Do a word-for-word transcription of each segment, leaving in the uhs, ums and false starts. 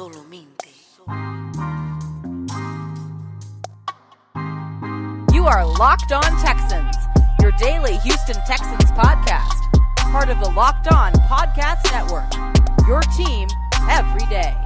Solamente. You are Locked On Texans, your daily Houston Texans podcast, part of the Locked On Podcast Network, your team every day.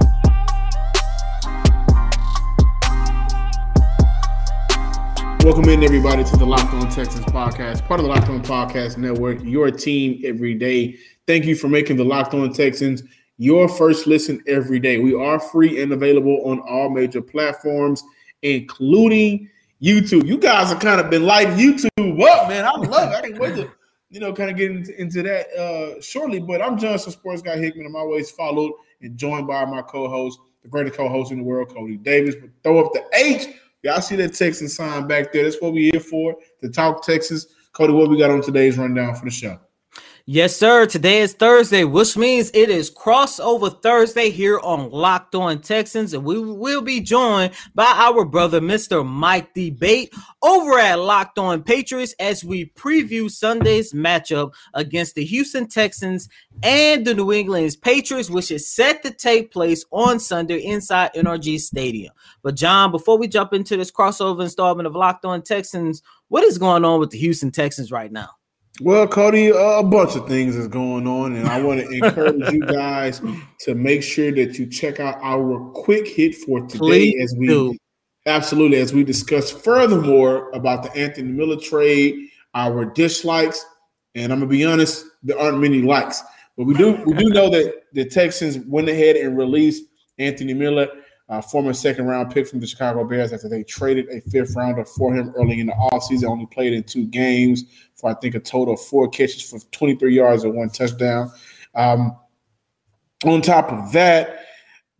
Welcome in, everybody, to the Locked On Texans podcast, part of the Locked On Podcast Network, your team every day. Thank you for making the Locked On Texans your first listen every day. We are free and available on all major platforms, including YouTube. You guys have kind of been lighting YouTube up, man. I love it. I can't wait to, you know, kind of get into, into that uh, shortly. But I'm Justin Sports Guy Hickman. I'm always followed and joined by my co-host, the greatest co-host in the world, Cody Davis. But throw up the H. Y'all see that Texan sign back there. That's what we're here for, to talk Texas. Cody, what we got on today's rundown for the show? Yes, sir. Today is Thursday, which means it is crossover Thursday here on Locked On Texans, and we will be joined by our brother, Mister Mike D'Abate, over at Locked On Patriots as we preview Sunday's matchup against the Houston Texans and the New England Patriots, which is set to take place on Sunday inside N R G Stadium. But, John, before we jump into this crossover installment of Locked On Texans, what is going on with the Houston Texans right now? Well, Cody, uh, a bunch of things is going on, and I want to encourage you guys to make sure that you check out our quick hit for today. Please as we do. Absolutely, as we discuss furthermore about the Anthony Miller trade, our dislikes, and I'm gonna be honest, there aren't many likes, but we do we do know that the Texans went ahead and released Anthony Miller, a former second round pick from the Chicago Bears, after they traded a fifth rounder for him early in the offseason. Only played in two games for, I think, a total of four catches for twenty-three yards and one touchdown. Um, on top of that,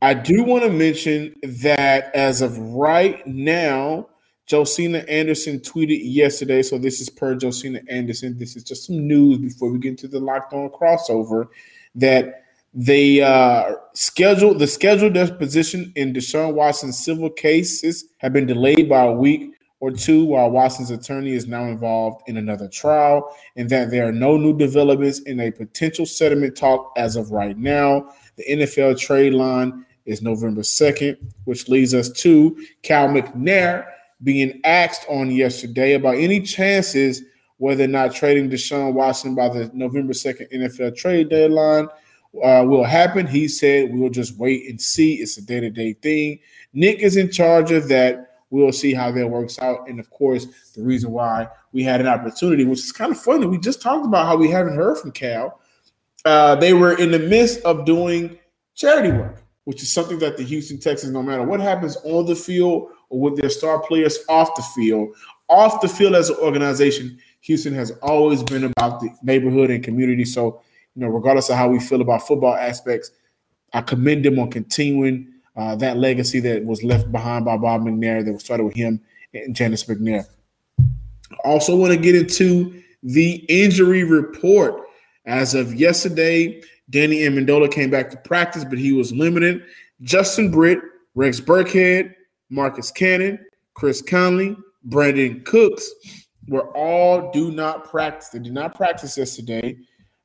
I do want to mention that as of right now, Josina Anderson tweeted yesterday. So this is per Josina Anderson. This is just some news before we get into the Locked On crossover, that They uh, scheduled the scheduled deposition in Deshaun Watson's civil cases have been delayed by a week or two, while Watson's attorney is now involved in another trial, and that there are no new developments in a potential settlement talk as of right now. The N F L trade line is November second, which leads us to Cal McNair being asked on yesterday about any chances whether or not trading Deshaun Watson by the November second N F L trade deadline Uh, will happen. He said, we'll just wait and see. It's a day-to-day thing. Nick is in charge of that. We'll see how that works out. And, of course, the reason why we had an opportunity, which is kind of funny. We just talked about how we haven't heard from Cal. Uh, they were in the midst of doing charity work, which is something that the Houston Texans, no matter what happens on the field or with their star players off the field, off the field as an organization, Houston has always been about the neighborhood and community. So, you know, regardless of how we feel about football aspects, I commend them on continuing uh, that legacy that was left behind by Bob McNair, that was started with him and Janice McNair. I also want to get into the injury report. As of yesterday, Danny Amendola came back to practice, but he was limited. Justin Britt, Rex Burkhead, Marcus Cannon, Chris Conley, Brandon Cooks were all do not practice. They did not practice yesterday.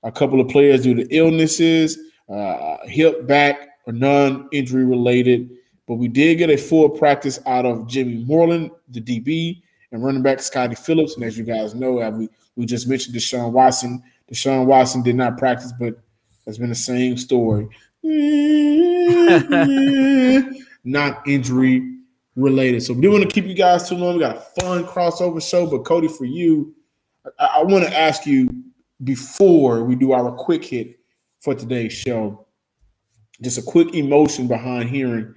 A couple of players due to illnesses, uh, hip, back, or non-injury related. But we did get a full practice out of Jimmy Moreland, the D B, and running back Scotty Phillips. And as you guys know, we, we just mentioned Deshaun Watson. Deshaun Watson did not practice, but has been the same story. Not injury related. So we didn't want to keep you guys too long. We got a fun crossover show. But, Cody, for you, I, I want to ask you, before we do our quick hit for today's show, just a quick emotion behind hearing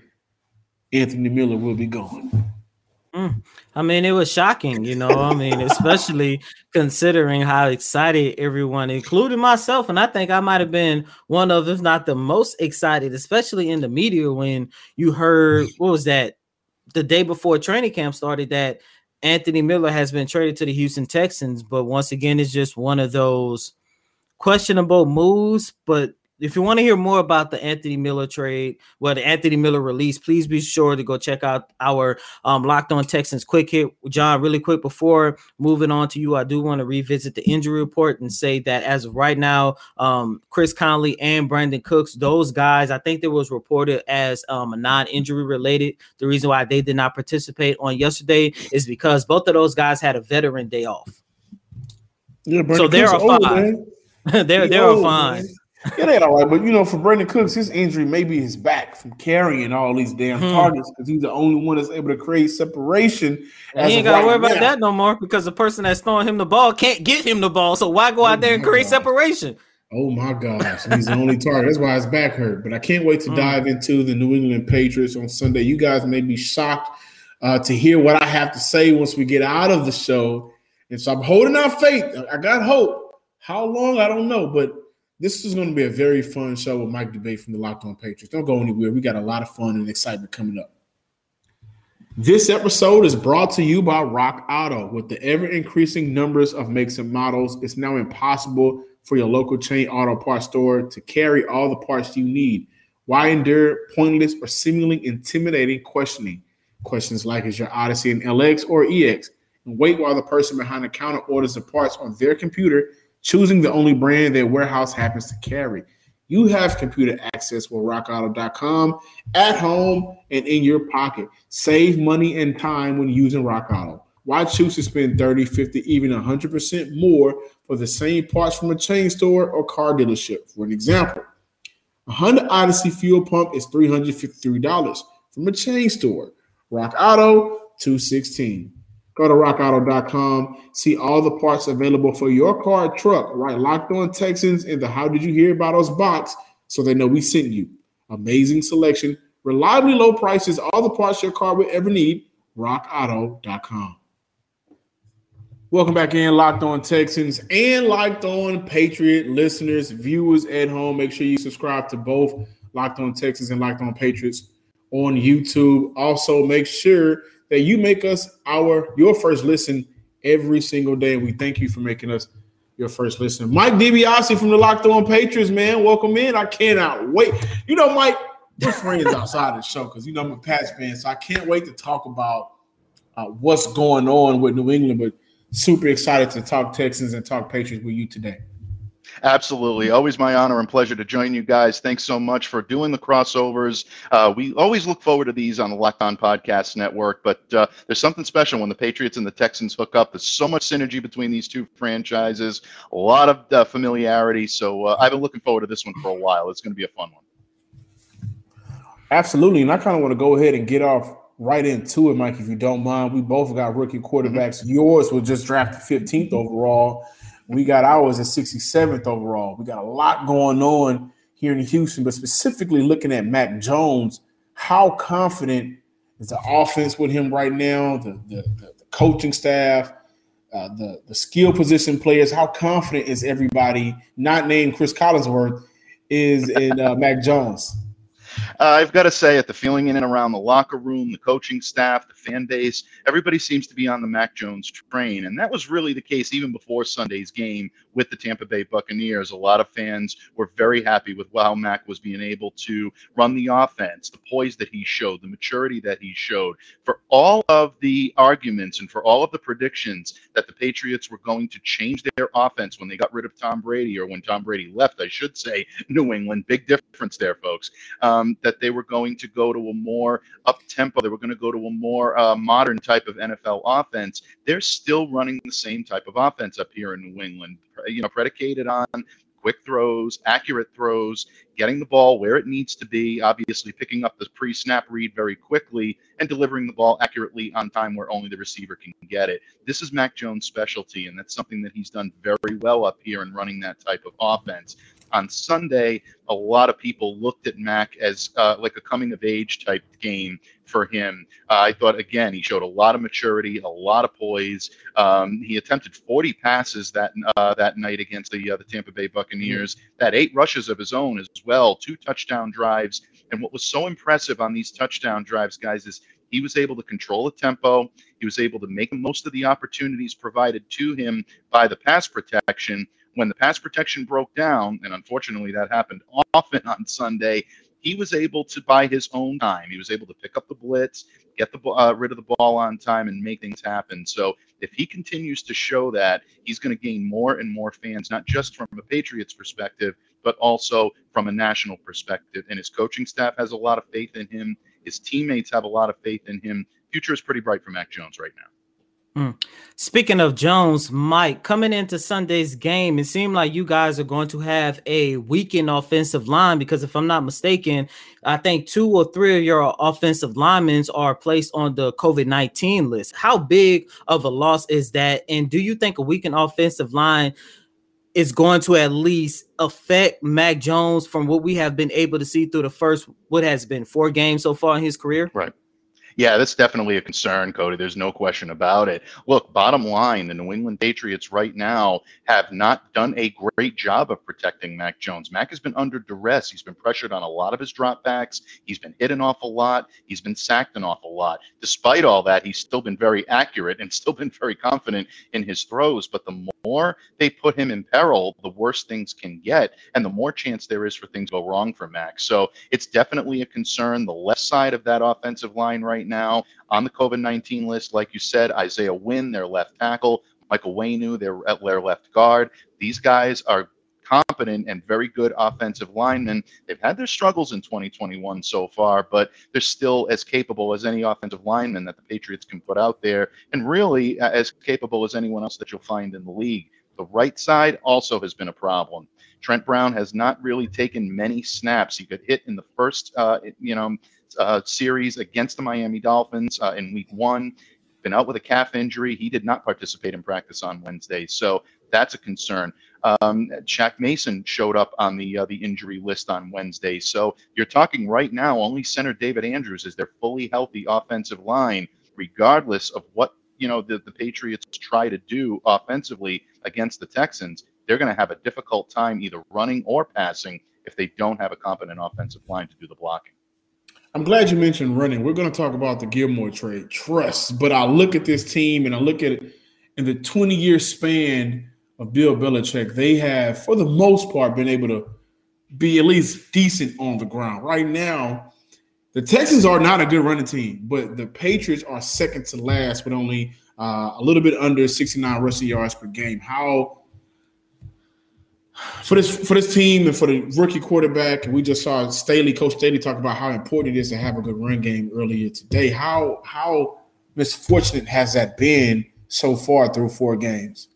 Anthony Miller will be gone. Mm. I mean, it was shocking, you know, I mean, especially considering how excited everyone, including myself, and I think I might have been one of, if not the most excited, especially in the media, when you heard, what was that, the day before training camp started, that Anthony Miller has been traded to the Houston Texans. But once again, it's just one of those questionable moves. But If you want to hear more about the Anthony Miller trade, well, the Anthony Miller release, please be sure to go check out our um, Locked On Texans Quick Hit. John, really quick, before moving on to you, I do want to revisit the injury report and say that as of right now, um, Chris Conley and Brandon Cooks, those guys, I think they was reported as um, a non-injury related. The reason why they did not participate on yesterday is because both of those guys had a veteran day off. Yeah, Brandon so they're fine. they're they're fine. Yeah, they all right, but you know, for Brandon Cooks, his injury may be his back from carrying all these damn hmm. targets because he's the only one that's able to create separation. And he ain't got to worry about that no more because the person that's throwing him the ball can't get him the ball. So why go out there and create separation? Oh my gosh, he's the only target. That's why his back hurt. But I can't wait to mm. dive into the New England Patriots on Sunday. You guys may be shocked uh, to hear what I have to say once we get out of the show. And so I'm holding out faith. I got hope. How long? I don't know. But this is going to be a very fun show with Mike D'Abate from the Locked On Patriots. Don't go anywhere. We got a lot of fun and excitement coming up. This episode is brought to you by Rock Auto. With the ever-increasing numbers of makes and models, it's now impossible for your local chain auto parts store to carry all the parts you need. Why endure pointless or seemingly intimidating questioning? Questions like, is your Odyssey an L X or E X? And wait while the person behind the counter orders the parts on their computer, choosing the only brand their warehouse happens to carry. You have computer access with rock auto dot com at home and in your pocket. Save money and time when using Rock Auto. Why choose to spend thirty, fifty, even one hundred percent more for the same parts from a chain store or car dealership? For an example, a Honda Odyssey fuel pump is three hundred fifty-three dollars from a chain store. Rock Auto, two hundred sixteen dollars. Go to rock auto dot com. See all the parts available for your car or truck. Right, Locked On Texans in the How Did You Hear About Us box so they know we sent you. Amazing selection, reliably low prices, all the parts your car will ever need. rock auto dot com. Welcome back in, Locked On Texans and Locked On Patriot listeners, viewers at home. Make sure you subscribe to both Locked On Texans and Locked On Patriots on YouTube. Also, make sure that you make us our your first listen every single day. We thank you for making us your first listen. Mike D'Abate from the Locked On Patriots, man. Welcome in. I cannot wait. You know, Mike, we're friends outside the show because, you know, I'm a Pats fan, so I can't wait to talk about uh, what's going on with New England, but super excited to talk Texans and talk Patriots with you today. Absolutely. Always my honor and pleasure to join you guys. Thanks so much for doing the crossovers. Uh, we always look forward to these on the Locked On Podcast Network, but uh, there's something special when the Patriots and the Texans hook up. There's so much synergy between these two franchises, a lot of uh, familiarity. So uh, I've been looking forward to this one for a while. It's going to be a fun one. Absolutely. And I kind of want to go ahead and get off right into it, Mike, if you don't mind. We both got rookie quarterbacks. Mm-hmm. Yours was just drafted fifteenth overall. We got ours at sixty-seventh overall. We got a lot going on here in Houston, but specifically looking at Mac Jones, how confident is the offense with him right now, the, the, the, the coaching staff, uh, the, the skill position players? How confident is everybody, not named Chris Collinsworth, is in uh, Mac Jones? Uh, I've got to say, at the feeling in and around the locker room, the coaching staff, the fan base, everybody seems to be on the Mac Jones train. And that was really the case even before Sunday's game with the Tampa Bay Buccaneers. A lot of fans were very happy with how Mac was being able to run the offense, the poise that he showed, the maturity that he showed. For all of the arguments and for all of the predictions that the Patriots were going to change their offense when they got rid of Tom Brady, or when Tom Brady left, I should say, New England, big difference there, folks. Um, that they were going to go to a more up-tempo, they were going to go to a more uh, modern type of N F L offense. They're still running the same type of offense up here in New England, you know, predicated on quick throws, accurate throws, getting the ball where it needs to be, obviously picking up the pre-snap read very quickly and delivering the ball accurately on time where only the receiver can get it. This is Mac Jones' specialty, and that's something that he's done very well up here in running that type of offense. On Sunday, a lot of people looked at Mac as uh, like a coming-of-age type game for him. Uh, I thought, again, he showed a lot of maturity, a lot of poise. Um, he attempted forty passes that uh, that night against the, uh, the Tampa Bay Buccaneers. Mm-hmm. Had eight rushes of his own as well, two touchdown drives. And what was so impressive on these touchdown drives, guys, is he was able to control the tempo. He was able to make most of the opportunities provided to him by the pass protection, when the pass protection broke down, and unfortunately that happened often on Sunday, he was able to buy his own time. He was able to pick up the blitz, get the uh, rid of the ball on time, and make things happen. So if he continues to show that, he's going to gain more and more fans, not just from a Patriots perspective, but also from a national perspective. And his coaching staff has a lot of faith in him. His teammates have a lot of faith in him. Future is pretty bright for Mac Jones right now. Mm. Speaking of Jones, Mike, coming into Sunday's game, it seemed like you guys are going to have a weakened offensive line because if I'm not mistaken, I think two or three of your offensive linemen are placed on the COVID nineteen list. How big of a loss is that? And do you think a weakened offensive line is going to at least affect Mac Jones from what we have been able to see through the first, what has been four games so far in his career? Right. Yeah, that's definitely a concern, Cody. There's no question about it. Look, bottom line, the New England Patriots right now have not done a great job of protecting Mac Jones. Mac has been under duress. He's been pressured on a lot of his dropbacks. He's been hit an awful lot. He's been sacked an awful lot. Despite all that, he's still been very accurate and still been very confident in his throws. But the more they put him in peril, the worse things can get, and the more chance there is for things to go wrong for Mac. So it's definitely a concern. The left side of that offensive line right now on the COVID nineteen list, like you said, Isaiah Wynn, their left tackle, Michael Wainu, their, their left guard. These guys are competent and very good offensive linemen. They've had their struggles in twenty twenty-one so far, but they're still as capable as any offensive lineman that the Patriots can put out there, and really as capable as anyone else that you'll find in the league. The right side also has been a problem. Trent Brown has not really taken many snaps. He got hit in the first, uh, you know, Uh, series against the Miami Dolphins uh, in week one, been out with a calf injury. He did not participate in practice on Wednesday. So that's a concern. Um, Shaq Mason showed up on the uh, the injury list on Wednesday. So you're talking right now, only center David Andrews is their fully healthy offensive line, regardless of what, you know, the, the Patriots try to do offensively against the Texans. They're going to have a difficult time either running or passing if they don't have a competent offensive line to do the blocking. I'm glad you mentioned running. We're going to talk about the Gilmore trade. Trust. But I look at this team and I look at it in the twenty-year span of Bill Belichick. They have, for the most part, been able to be at least decent on the ground. Right now, the Texans are not a good running team, but the Patriots are second to last with only uh, a little bit under sixty-nine rushing yards per game. How For this for this team and for the rookie quarterback, and we just saw Staley, Coach Staley, talk about how important it is to have a good run game earlier today. How how misfortunate has that been so far through four games?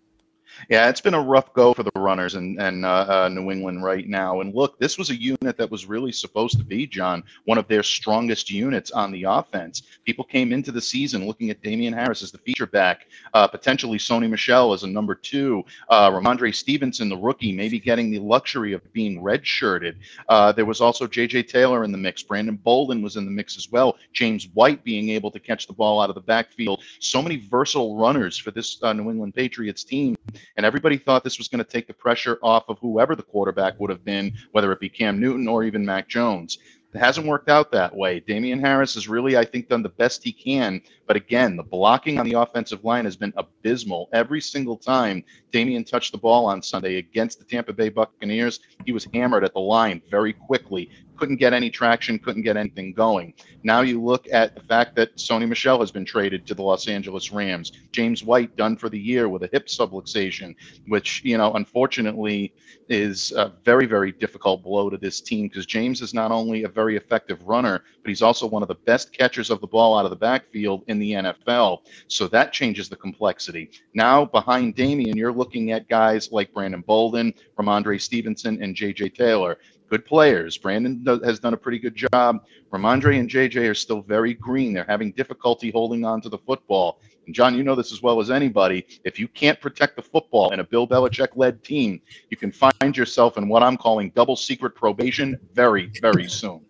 Yeah, it's been a rough go for the runners and, and uh, uh, New England right now. And look, this was a unit that was really supposed to be, John, one of their strongest units on the offense. People came into the season looking at Damian Harris as the feature back, uh, potentially Sonny Michel as a number two, uh, Ramondre Stevenson, the rookie, maybe getting the luxury of being redshirted. Uh, there was also J J Taylor in the mix. Brandon Bolden was in the mix as well. James White being able to catch the ball out of the backfield. So many versatile runners for this uh, New England Patriots team. And everybody thought this was going to take the pressure off of whoever the quarterback would have been, whether it be Cam Newton or even Mac Jones. It hasn't worked out that way. Damian Harris has really, I think, done the best he can. But again, the blocking on the offensive line has been abysmal. Every single time Damian touched the ball on Sunday against the Tampa Bay Buccaneers, he was hammered at the line very quickly. Couldn't get any traction, couldn't get anything going. Now you look at the fact that Sonny Michel has been traded to the Los Angeles Rams. James White done for the year with a hip subluxation, which, you know, unfortunately is a very, very difficult blow to this team because James is not only a very effective runner, but he's also one of the best catchers of the ball out of the backfield in the N F L. So that changes the complexity. Now behind Damian, you're looking at guys like Brandon Bolden, Ramondre Stevenson, and J J Taylor. Good players. Brandon has done a pretty good job. Ramondre and J J are still very green. They're having difficulty holding on to the football. And John, you know this as well as anybody. If you can't protect the football in a Bill Belichick-led team, you can find yourself in what I'm calling double secret probation very, very soon.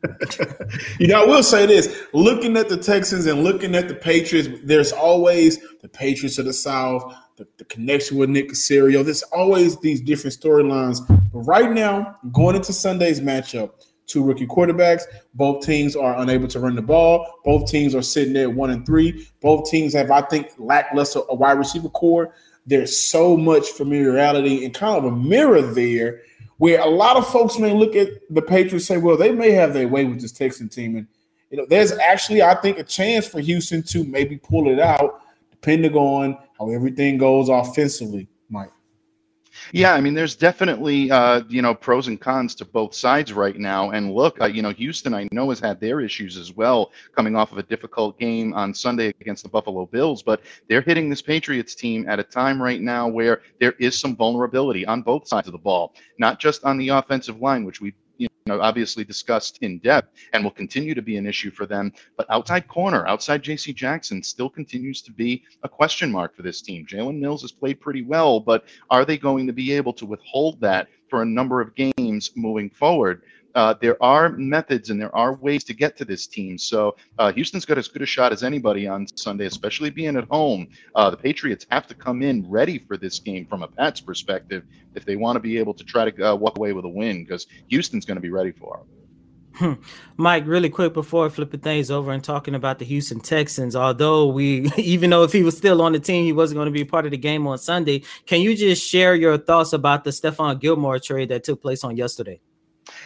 You know, I will say this. Looking at the Texans and looking at the Patriots, there's always the Patriots of the South, the, the connection with Nick Caserio. There's always these different storylines. But right now, going into Sunday's matchup, two rookie quarterbacks, both teams are unable to run the ball. Both teams are sitting there one and three. Both teams have, I think, lackluster a wide receiver core. there's so much familiarity and kind of a mirror there where a lot of folks may look at the Patriots and say, well, they may have their way with this Texan team. And, you know, there's actually, I think, a chance for Houston to maybe pull it out, depending on how everything goes offensively, Mike. Yeah, I mean, there's definitely, uh, you know, pros and cons to both sides right now. And look, uh, you know, Houston, I know, has had their issues as well, coming off of a difficult game on Sunday against the Buffalo Bills. But they're hitting this Patriots team at a time right now where there is some vulnerability on both sides of the ball, not just on the offensive line, which we've you know, obviously discussed in depth and will continue to be an issue for them. But outside corner, outside J C Jackson still continues to be a question mark for this team. Jalen Mills has played pretty well, but are they going to be able to withhold that for a number of games moving forward? Uh, there are methods and there are ways to get to this team. So uh, Houston's got as good a shot as anybody on Sunday, especially being at home. Uh, the Patriots have to come in ready for this game from a Pats perspective if they want to be able to try to uh, walk away with a win, because Houston's going to be ready for them. Mike, really quick before flipping things over and talking about the Houston Texans, although we, even though if he was still on the team, he wasn't going to be part of the game on Sunday. Can you just share your thoughts about the Stephon Gilmore trade that took place on yesterday?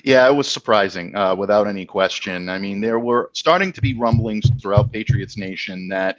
Yeah, it was surprising, uh, without any question. I mean, there were starting to be rumblings throughout Patriots Nation that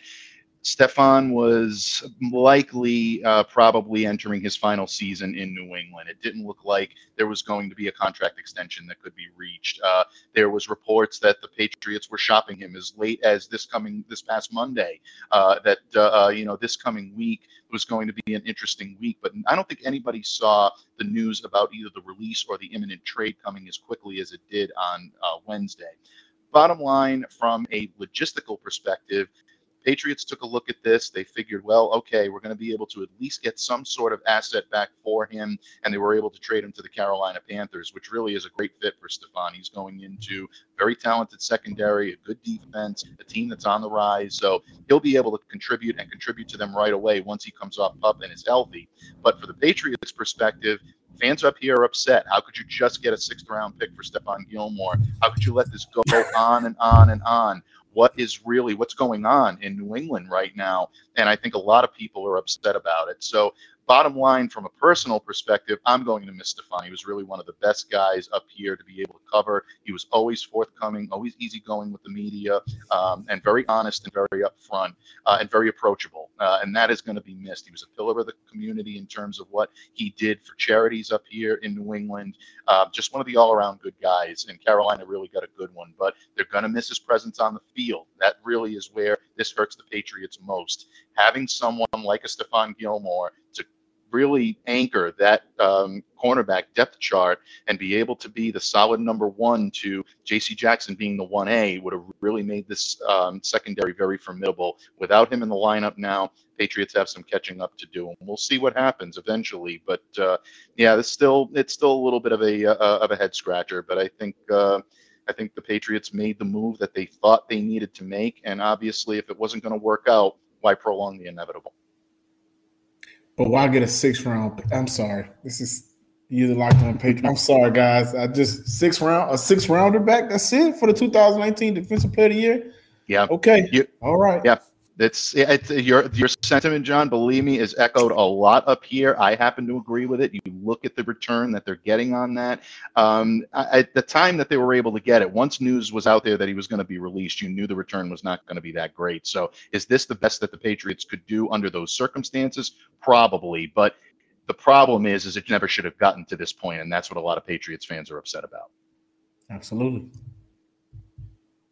Stephon was likely uh, probably entering his final season in New England. It didn't look like there was going to be a contract extension that could be reached. Uh, there was reports that the Patriots were shopping him as late as this coming this past Monday, uh, that, uh, you know, this coming week was going to be an interesting week. But I don't think anybody saw the news about either the release or the imminent trade coming as quickly as it did on uh, Wednesday. Bottom line, from a logistical perspective, Patriots took a look at this. They figured, well, okay, we're going to be able to at least get some sort of asset back for him, and they were able to trade him to the Carolina Panthers, which really is a great fit for Stephon. He's going into very talented secondary, a good defense, a team that's on the rise, so he'll be able to contribute and contribute to them right away once he comes off up and is healthy. But for the Patriots' perspective, fans up here are upset. How could you just get a sixth-round pick for Stephon Gilmore? How could you let this go on and on and on? What is really what's going on in New England right now? And I think a lot of people are upset about it. So bottom line, from a personal perspective, I'm going to miss Stephon. He was really one of the best guys up here to be able to cover. He was always forthcoming, always easygoing with the media, um, and very honest and very upfront uh, and very approachable. Uh, and that is going to be missed. He was a pillar of the community in terms of what he did for charities up here in New England. Uh, just one of the all-around good guys. And Carolina really got a good one. But they're going to miss his presence on the field. That really is where this hurts the Patriots most. Having someone like a Stephon Gilmore to really anchor that um, cornerback depth chart and be able to be the solid number one to J C Jackson being the one A would have really made this um, secondary very formidable. Without him in the lineup now, Patriots have some catching up to do, and we'll see what happens eventually. But uh, yeah, it's still it's still a little bit of a uh, of a head scratcher. But I think. Uh, I think the Patriots made the move that they thought they needed to make. And obviously, if it wasn't going to work out, why prolong the inevitable? But why get a sixth round? I'm sorry. This is either Locked On Patriots. I'm sorry, guys. I just six round, a six rounder back. That's it for the two thousand nineteen Defensive Player of the Year. Yeah. Okay. You, All right. Yeah. It's, it's your your sentiment, John, believe me, is echoed a lot up here. I happen to agree with it. You look at the return that they're getting on that. Um, at the time that they were able to get it, once news was out there that he was going to be released, you knew the return was not going to be that great. So is this the best that the Patriots could do under those circumstances? Probably. But the problem is, is it never should have gotten to this point, and that's what a lot of Patriots fans are upset about. Absolutely.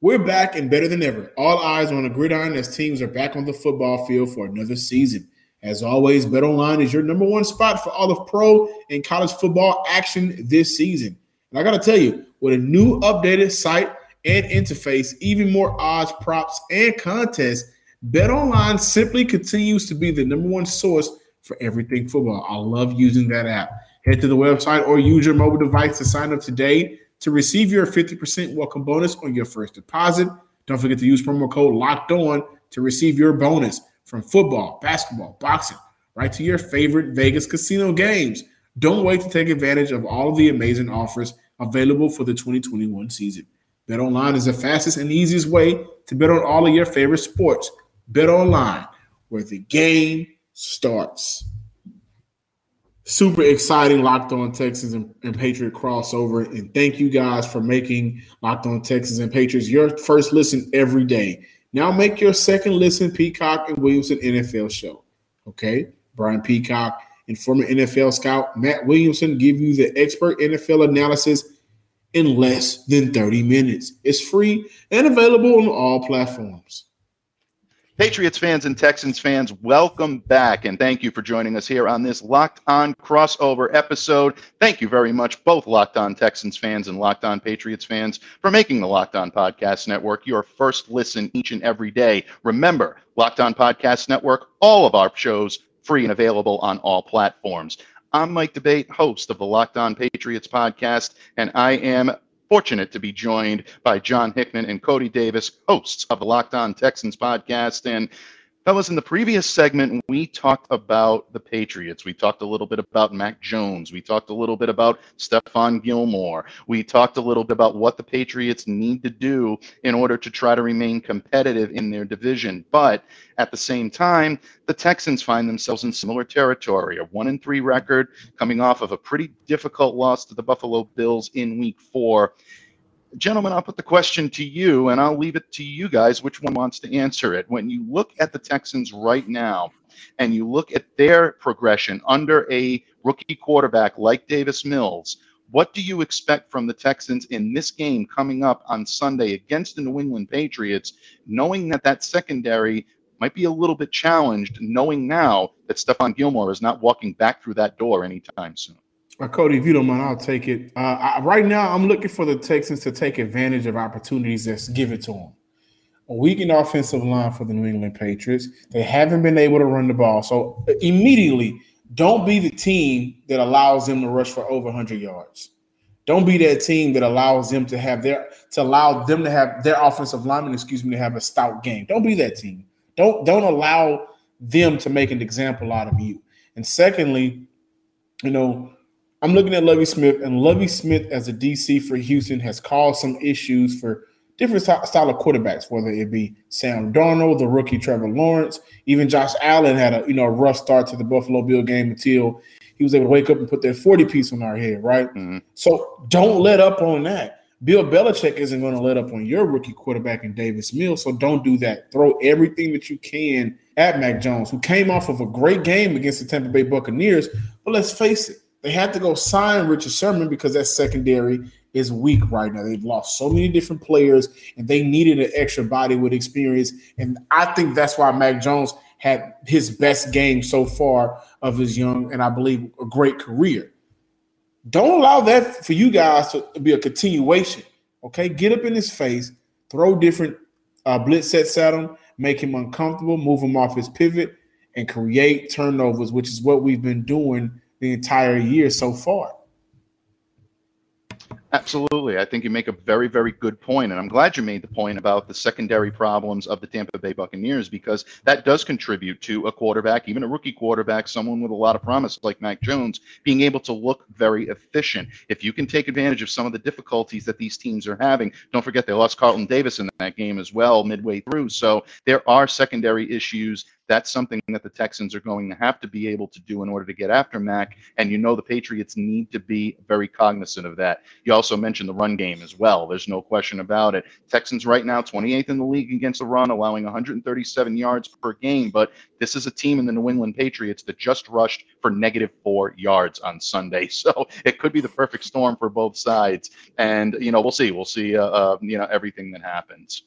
We're back and better than ever. All eyes are on the gridiron as teams are back on the football field for another season. As always, BetOnline is your number one spot for all of pro and college football action this season. And I got to tell you, with a new updated site and interface, even more odds, props, and contests, BetOnline simply continues to be the number one source for everything football. I love using that app. Head to the website or use your mobile device to sign up today to receive your fifty percent welcome bonus on your first deposit. Don't forget to use promo code Locked On to receive your bonus from football, basketball, boxing, right to your favorite Vegas casino games. Don't wait to take advantage of all of the amazing offers available for the twenty twenty-one season. BetOnline is the fastest and easiest way to bet on all of your favorite sports. BetOnline, where the game starts. Super exciting Locked On Texans and, and Patriot crossover. And thank you guys for making Locked On Texans and Patriots your first listen every day. Now make your second listen Peacock and Williamson N F L show. Okay? Brian Peacock and former N F L scout Matt Williamson give you the expert N F L analysis in less than thirty minutes. It's free and available on all platforms. Patriots fans and Texans fans, welcome back, and thank you for joining us here on this Locked On crossover episode. Thank you very much, both Locked On Texans fans and Locked On Patriots fans, for making the Locked On Podcast Network your first listen each and every day. Remember, Locked On Podcast Network, all of our shows free and available on all platforms. I'm Mike D'Abate, host of the Locked On Patriots podcast, and I am fortunate to be joined by John Hickman and Cody Davis, hosts of the Locked On Texans podcast. And fellas, in the previous segment, we talked about the Patriots. We talked a little bit about Mac Jones. We talked a little bit about Stephon Gilmore. We talked a little bit about what the Patriots need to do in order to try to remain competitive in their division. But at the same time, the Texans find themselves in similar territory, a one and three record coming off of a pretty difficult loss to the Buffalo Bills in week four. Gentlemen, I'll put the question to you, and I'll leave it to you guys which one wants to answer it. When you look at the Texans right now, and you look at their progression under a rookie quarterback like Davis Mills, what do you expect from the Texans in this game coming up on Sunday against the New England Patriots, knowing that that secondary might be a little bit challenged, knowing now that Stephon Gilmore is not walking back through that door anytime soon? Cody, if you don't mind, I'll take it. Uh, I, right now, I'm looking for the Texans to take advantage of opportunities that's given to them. A weakened offensive line for the New England Patriots. They haven't been able to run the ball. So immediately, don't be the team that allows them to rush for over one hundred yards. Don't be that team that allows them to have their to allow them to have their offensive linemen, excuse me, to have a stout game. Don't be that team. Don't don't allow them to make an example out of you. And secondly, you know, I'm looking at Lovey Smith, and Lovey Smith as a D C for Houston has caused some issues for different style of quarterbacks, whether it be Sam Darnold, the rookie Trevor Lawrence, even Josh Allen had a you know a rough start to the Buffalo Bill game until he was able to wake up and put that forty piece on our head, right? Mm-hmm. So don't let up on that. Bill Belichick isn't going to let up on your rookie quarterback in Davis Mills, so don't do that. Throw everything that you can at Mac Jones, who came off of a great game against the Tampa Bay Buccaneers, but let's face it, they had to go sign Richard Sherman because that secondary is weak right now. They've lost so many different players, and they needed an extra body with experience. And I think that's why Mac Jones had his best game so far of his young and I believe a great career. Don't allow that for you guys to be a continuation, okay? Get up in his face, throw different uh, blitz sets at him, make him uncomfortable, move him off his pivot, and create turnovers, which is what we've been doing the entire year so far. Absolutely. I think you make a very, very good point, and I'm glad you made the point about the secondary problems of the Tampa Bay Buccaneers, because that does contribute to a quarterback, even a rookie quarterback, someone with a lot of promise like Mac Jones, being able to look very efficient. If you can take advantage of some of the difficulties that these teams are having, don't forget they lost Carlton Davis in that game as well midway through, so there are secondary issues. That's something that the Texans are going to have to be able to do in order to get after Mac, and you know the Patriots need to be very cognizant of that. You also mentioned the run game as well. There's no question about it. Texans right now twenty-eighth in the league against the run, allowing one hundred thirty-seven yards per game, but this is a team in the New England Patriots that just rushed for negative four yards on Sunday, so it could be the perfect storm for both sides, and you know we'll see. We'll see uh, uh, you know everything that happens.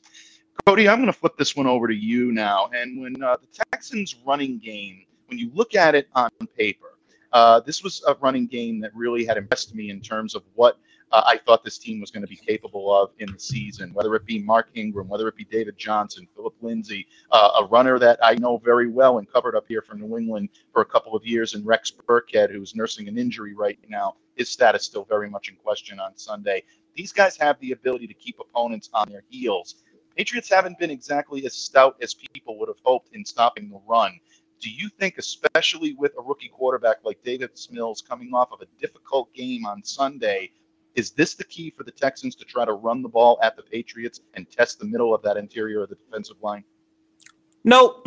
Cody, I'm going to flip this one over to you now. And when uh, the Texans' running game, when you look at it on paper, uh, this was a running game that really had impressed me in terms of what uh, I thought this team was going to be capable of in the season, whether it be Mark Ingram, whether it be David Johnson, Philip Lindsay, uh, a runner that I know very well and covered up here for New England for a couple of years, and Rex Burkhead, who's nursing an injury right now. His status still very much in question on Sunday. These guys have the ability to keep opponents on their heels. Patriots haven't been exactly as stout as people would have hoped in stopping the run. Do you think, especially with a rookie quarterback like Davis Mills coming off of a difficult game on Sunday, is this the key for the Texans to try to run the ball at the Patriots and test the middle of that interior of the defensive line? nope.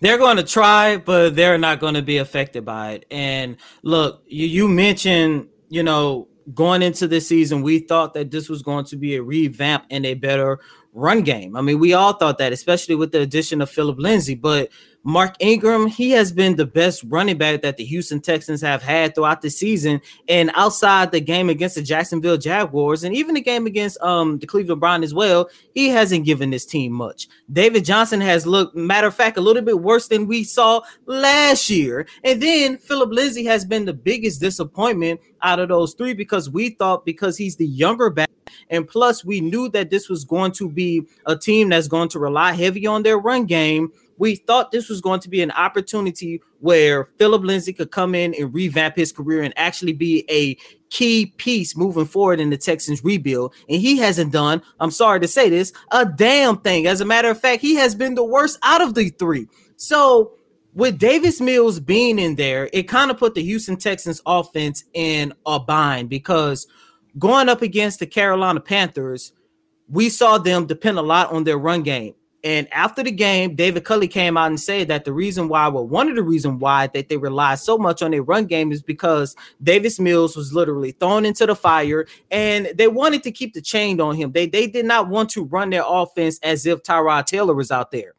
They're going to try, but they're not going to be affected by it. And look, you, you mentioned, you know, going into this season, we thought that this was going to be a revamp and a better run game. I mean, we all thought that, especially with the addition of Philip Lindsay. But Mark Ingram, he has been the best running back that the Houston Texans have had throughout the season. And outside the game against the Jacksonville Jaguars and even the game against um, the Cleveland Browns as well, he hasn't given this team much. David Johnson has looked, matter of fact, a little bit worse than we saw last year. And then Philip Lindsay has been the biggest disappointment out of those three, because we thought, because he's the younger back, and plus we knew that this was going to be a team that's going to rely heavy on their run game, we thought this was going to be an opportunity where Philip Lindsay could come in and revamp his career and actually be a key piece moving forward in the Texans rebuild. And he hasn't done, I'm sorry to say this, a damn thing. As a matter of fact, he has been the worst out of the three. So with Davis Mills being in there, it kind of put the Houston Texans offense in a bind, because going up against the Carolina Panthers, we saw them depend a lot on their run game. And after the game, David Culley came out and said that the reason why, well, one of the reasons why that they rely so much on their run game is because Davis Mills was literally thrown into the fire, and they wanted to keep the chain on him. They they did not want to run their offense as if Tyrod Taylor was out there.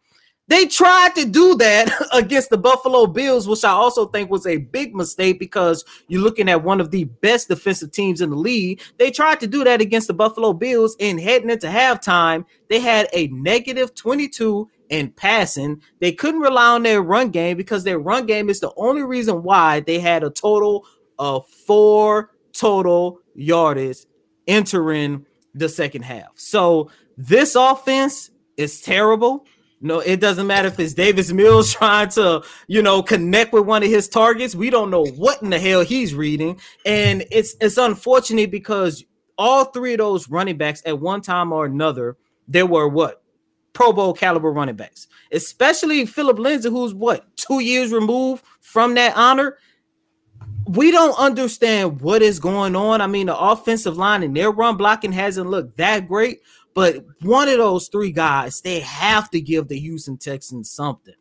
They tried to do that against the Buffalo Bills, which I also think was a big mistake, because you're looking at one of the best defensive teams in the league. They tried to do that against the Buffalo Bills, and heading into halftime, they had a negative twenty-two in passing. They couldn't rely on their run game, because their run game is the only reason why they had a total of four total yardage entering the second half. So this offense is terrible. No, it doesn't matter if it's Davis Mills trying to, you know, connect with one of his targets. We don't know what in the hell he's reading. And it's it's unfortunate, because all three of those running backs at one time or another, they were what? Pro Bowl caliber running backs, especially Philip Lindsay, who's what? Two years removed from that honor. We don't understand what is going on. I mean, the offensive line and their run blocking hasn't looked that great. But one of those three guys, they have to give the Houston Texans something.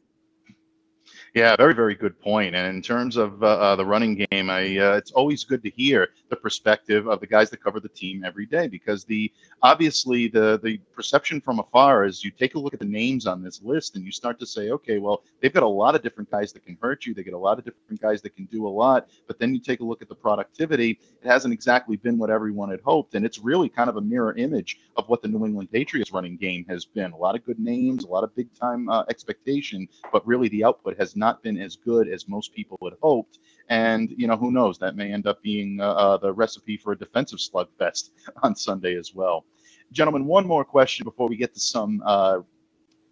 Yeah, very, very good point. And in terms of uh, uh, the running game, I, uh, it's always good to hear the perspective of the guys that cover the team every day, because the obviously the the perception from afar is you take a look at the names on this list and you start to say, okay, well, they've got a lot of different guys that can hurt you. They get a lot of different guys that can do a lot. But then you take a look at the productivity. It hasn't exactly been what everyone had hoped. And it's really kind of a mirror image of what the New England Patriots running game has been. A lot of good names, a lot of big time uh, expectation, but really the output has not been as good as most people had hoped. And, you know, who knows, that may end up being uh, uh, the recipe for a defensive slugfest on Sunday as well. Gentlemen, one more question before we get to some uh,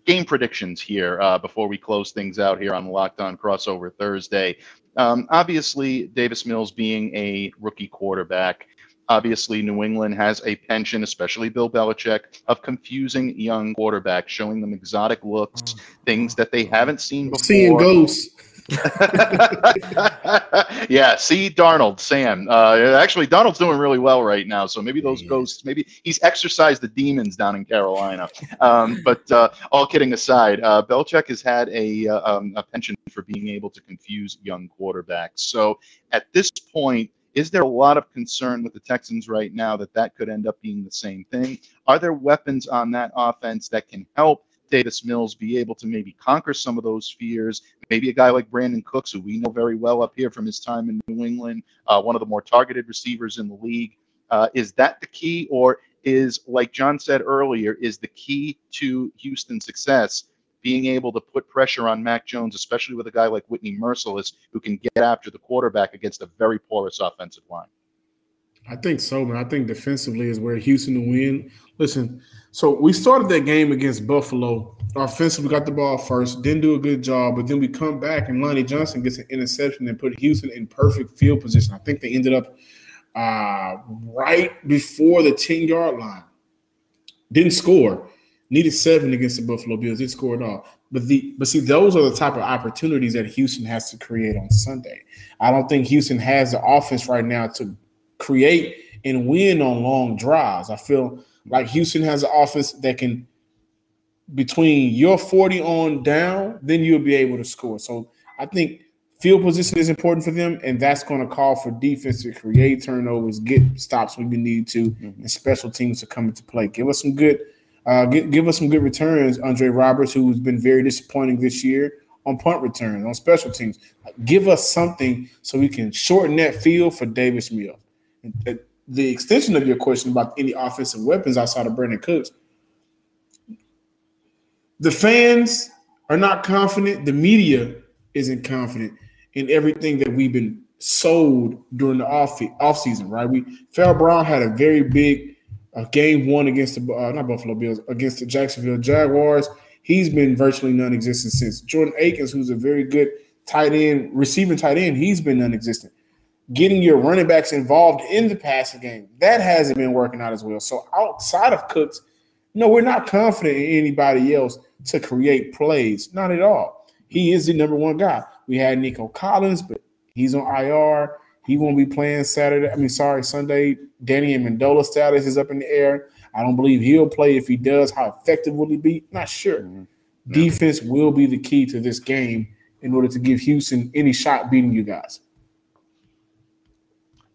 game predictions here, uh, before we close things out here on Locked On Crossover Thursday. Um, obviously, Davis Mills being a rookie quarterback, obviously, New England has a penchant, especially Bill Belichick, of confusing young quarterbacks, showing them exotic looks, mm. things that they haven't seen before. Seeing ghosts. Yeah, see Darnold, Sam. Uh, actually, Darnold's doing really well right now, so maybe those yeah. ghosts, maybe he's exorcised the demons down in Carolina. Um, but uh, all kidding aside, uh, Belichick has had a, uh, um, a penchant for being able to confuse young quarterbacks. So at this point, is there a lot of concern with the Texans right now that that could end up being the same thing? Are there weapons on that offense that can help Davis Mills be able to maybe conquer some of those fears? Maybe a guy like Brandon Cooks, who we know very well up here from his time in New England, uh, one of the more targeted receivers in the league. Uh, is that the key, or is, like John said earlier, is the key to Houston's success being able to put pressure on Mac Jones, especially with a guy like Whitney Mercilus, who can get after the quarterback against a very porous offensive line? I think so, man. I think defensively is where Houston will win. Listen, so we started that game against Buffalo. Offensively, got the ball first, didn't do a good job, but then we come back and Lonnie Johnson gets an interception and put Houston in perfect field position. I think they ended up uh, right before the ten-yard line. Didn't score. Needed seven against the Buffalo Bills. It scored all. But the but see, those are the type of opportunities that Houston has to create on Sunday. I don't think Houston has the offense right now to create and win on long drives. I feel like Houston has an offense that can between your forty on down, then you'll be able to score. So I think field position is important for them, and that's going to call for defense to create turnovers, get stops when you need to, mm-hmm. and special teams to come into play. Give us some good uh, – give, give us some good returns, Andre Roberts, who's been very disappointing this year, on punt returns, on special teams. Give us something so we can shorten that field for Davis Mills. The extension of your question about any offensive weapons outside of Brandon Cooks, the fans are not confident. The media isn't confident in everything that we've been sold during the off offseason, right? We Farrell Brown had a very big uh, game one against the uh, not Buffalo Bills, against the Jacksonville Jaguars. He's been virtually non-existent since. Jordan Akins, who's a very good tight end, receiving tight end, he's been non-existent. Getting your running backs involved in the passing game, that hasn't been working out as well. So outside of Cooks, no, we're not confident in anybody else to create plays. Not at all. He is the number one guy. We had Nico Collins, but he's on I R. He won't be playing Saturday. I mean, sorry, Sunday. Danny Amendola's status is up in the air. I don't believe he'll play. If he does, how effective will he be? Not sure. Mm-hmm. Defense will be the key to this game in order to give Houston any shot beating you guys.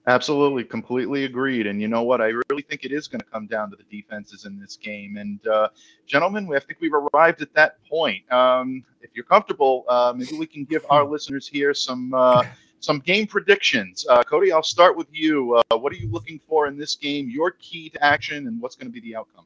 Absolutely. Completely agreed. And you know what? I really think it is going to come down to the defenses in this game. And, uh, gentlemen, I think we've arrived at that point. Um, if you're comfortable, uh, maybe we can give our listeners here some uh, – Some game predictions. Uh, Cody, I'll start with you. Uh, what are you looking for in this game, your key to action, and what's going to be the outcome?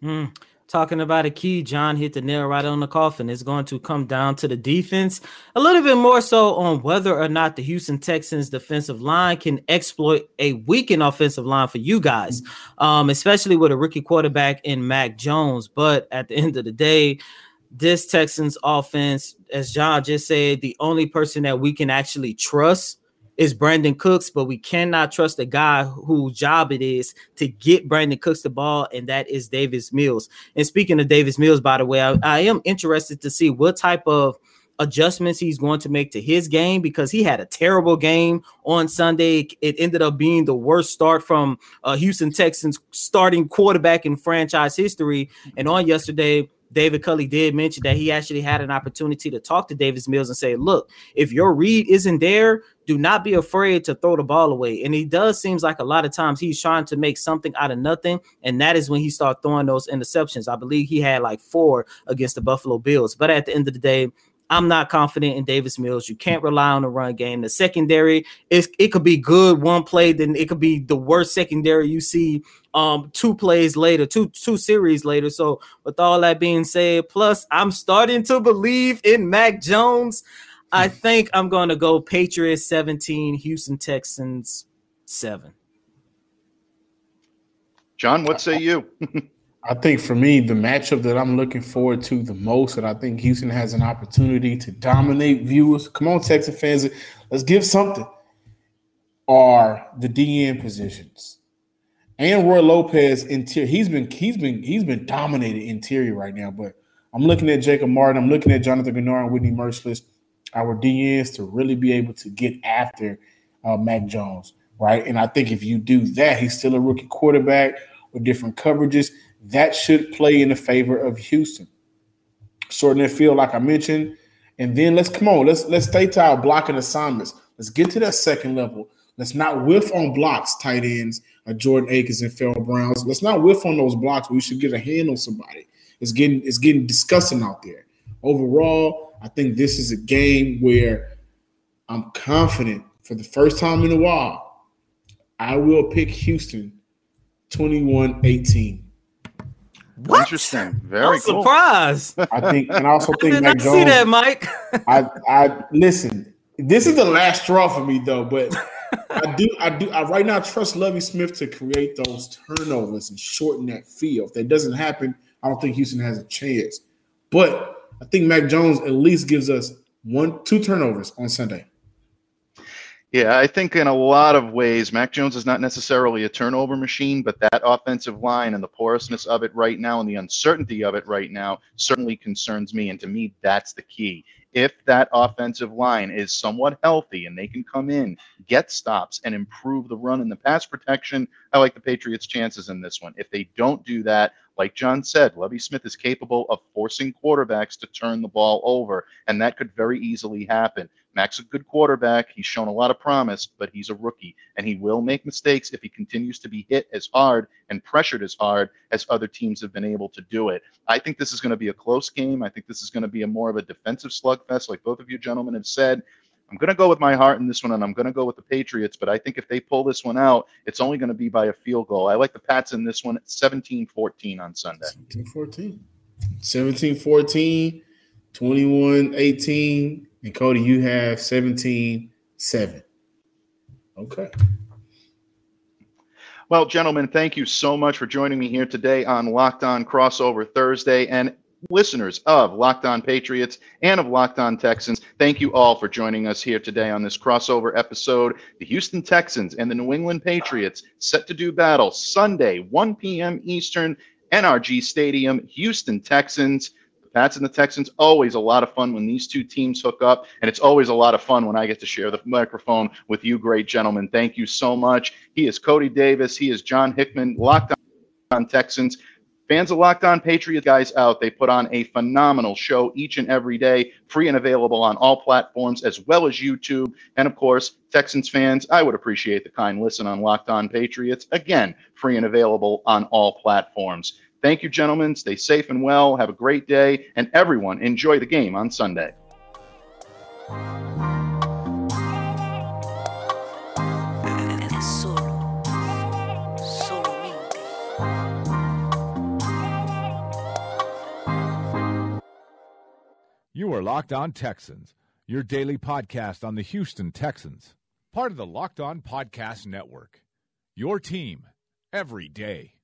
Mm, talking about a key, John hit the nail right on the coffin. It's going to come down to the defense, a little bit more so on whether or not the Houston Texans defensive line can exploit a weakened offensive line for you guys, um, especially with a rookie quarterback in Mac Jones. But at the end of the day, this Texans offense, as John just said, the only person that we can actually trust is Brandon Cooks, but we cannot trust a guy whose job it is to get Brandon Cooks the ball, and that is Davis Mills. And speaking of Davis Mills, by the way, I, I am interested to see what type of adjustments he's going to make to his game, because he had a terrible game on Sunday. It ended up being the worst start from uh, Houston Texans starting quarterback in franchise history. And on yesterday, David Culley did mention that he actually had an opportunity to talk to Davis Mills and say, look, if your read isn't there, do not be afraid to throw the ball away. And he does seems like a lot of times he's trying to make something out of nothing, and that is when he starts throwing those interceptions. I believe he had like four against the Buffalo Bills. But at the end of the day, I'm not confident in Davis Mills. You can't rely on the run game. The secondary, is it could be good one play, then it could be the worst secondary you see um, two plays later, two two series later. So with all that being said, plus I'm starting to believe in Mac Jones. I think I'm going to go Patriots seventeen, Houston Texans seven. John, what say you? I think for me, the matchup that I'm looking forward to the most, and I think Houston has an opportunity to dominate viewers. Come on, Texas fans, let's give something. Are the D N positions and Roy Lopez interior? He's been he's been he's been dominated interior right now. But I'm looking at Jacob Martin. I'm looking at Jonathan Gennard and Whitney Mercilus, our D Ns, to really be able to get after uh, Mac Jones, right? And I think if you do that, he's still a rookie quarterback with different coverages. That should play in the favor of Houston. Shorten their field, like I mentioned. And then let's come on. Let's let's stay to our blocking assignments. Let's get to that second level. Let's not whiff on blocks, tight ends, or Jordan Akins and Farrell Browns. Let's not whiff on those blocks. We should get a hand on somebody. It's getting it's getting disgusting out there. Overall, I think this is a game where I'm confident for the first time in a while. I will pick Houston twenty-one eighteen. What? Interesting. Very I'm cool. Surprised. I think, and I also think I did Mac Jones. See that, Mike? I, I listen. This is the last straw for me, though. But I do, I do, I right now trust Lovey Smith to create those turnovers and shorten that field. If that doesn't happen, I don't think Houston has a chance. But I think Mac Jones at least gives us one, two turnovers on Sunday. Yeah, I think in a lot of ways, Mac Jones is not necessarily a turnover machine, but that offensive line and the porousness of it right now and the uncertainty of it right now certainly concerns me. And to me, that's the key. If that offensive line is somewhat healthy and they can come in, get stops, and improve the run and the pass protection, I like the Patriots' chances in this one. If they don't do that, Like John said, Lovey Smith is capable of forcing quarterbacks to turn the ball over, and that could very easily happen. Mac's a good quarterback. He's shown a lot of promise, but he's a rookie, and he will make mistakes if he continues to be hit as hard and pressured as hard as other teams have been able to do it. I think this is going to be a close game. I think this is going to be a more of a defensive slugfest, like both of you gentlemen have said. I'm going to go with my heart in this one, and I'm going to go with the Patriots, but I think if they pull this one out, it's only going to be by a field goal. I like the Pats in this one at seventeen fourteen on Sunday. seventeen fourteen. seventeen fourteen, twenty-one eighteen, and Cody, you have seventeen seven. Okay. Well, gentlemen, thank you so much for joining me here today on Locked On Crossover Thursday, and listeners of Locked On Patriots and of Locked On Texans, thank you all for joining us here today on this crossover episode. The Houston Texans and the New England Patriots set to do battle Sunday, one p.m. Eastern, N R G Stadium, Houston Texans. The Pats and the Texans, always a lot of fun when these two teams hook up, and it's always a lot of fun when I get to share the microphone with you great gentlemen. Thank you so much. He is Cody Davis. He is John Hickman, Locked On Texans. Fans of Locked On Patriots guys out, they put on a phenomenal show each and every day, free and available on all platforms as well as YouTube. And, of course, Texans fans, I would appreciate the kind listen on Locked On Patriots. Again, free and available on all platforms. Thank you, gentlemen. Stay safe and well. Have a great day. And everyone, enjoy the game on Sunday. You are Locked On Texans, your daily podcast on the Houston Texans, part of the Locked On Podcast Network, your team every day.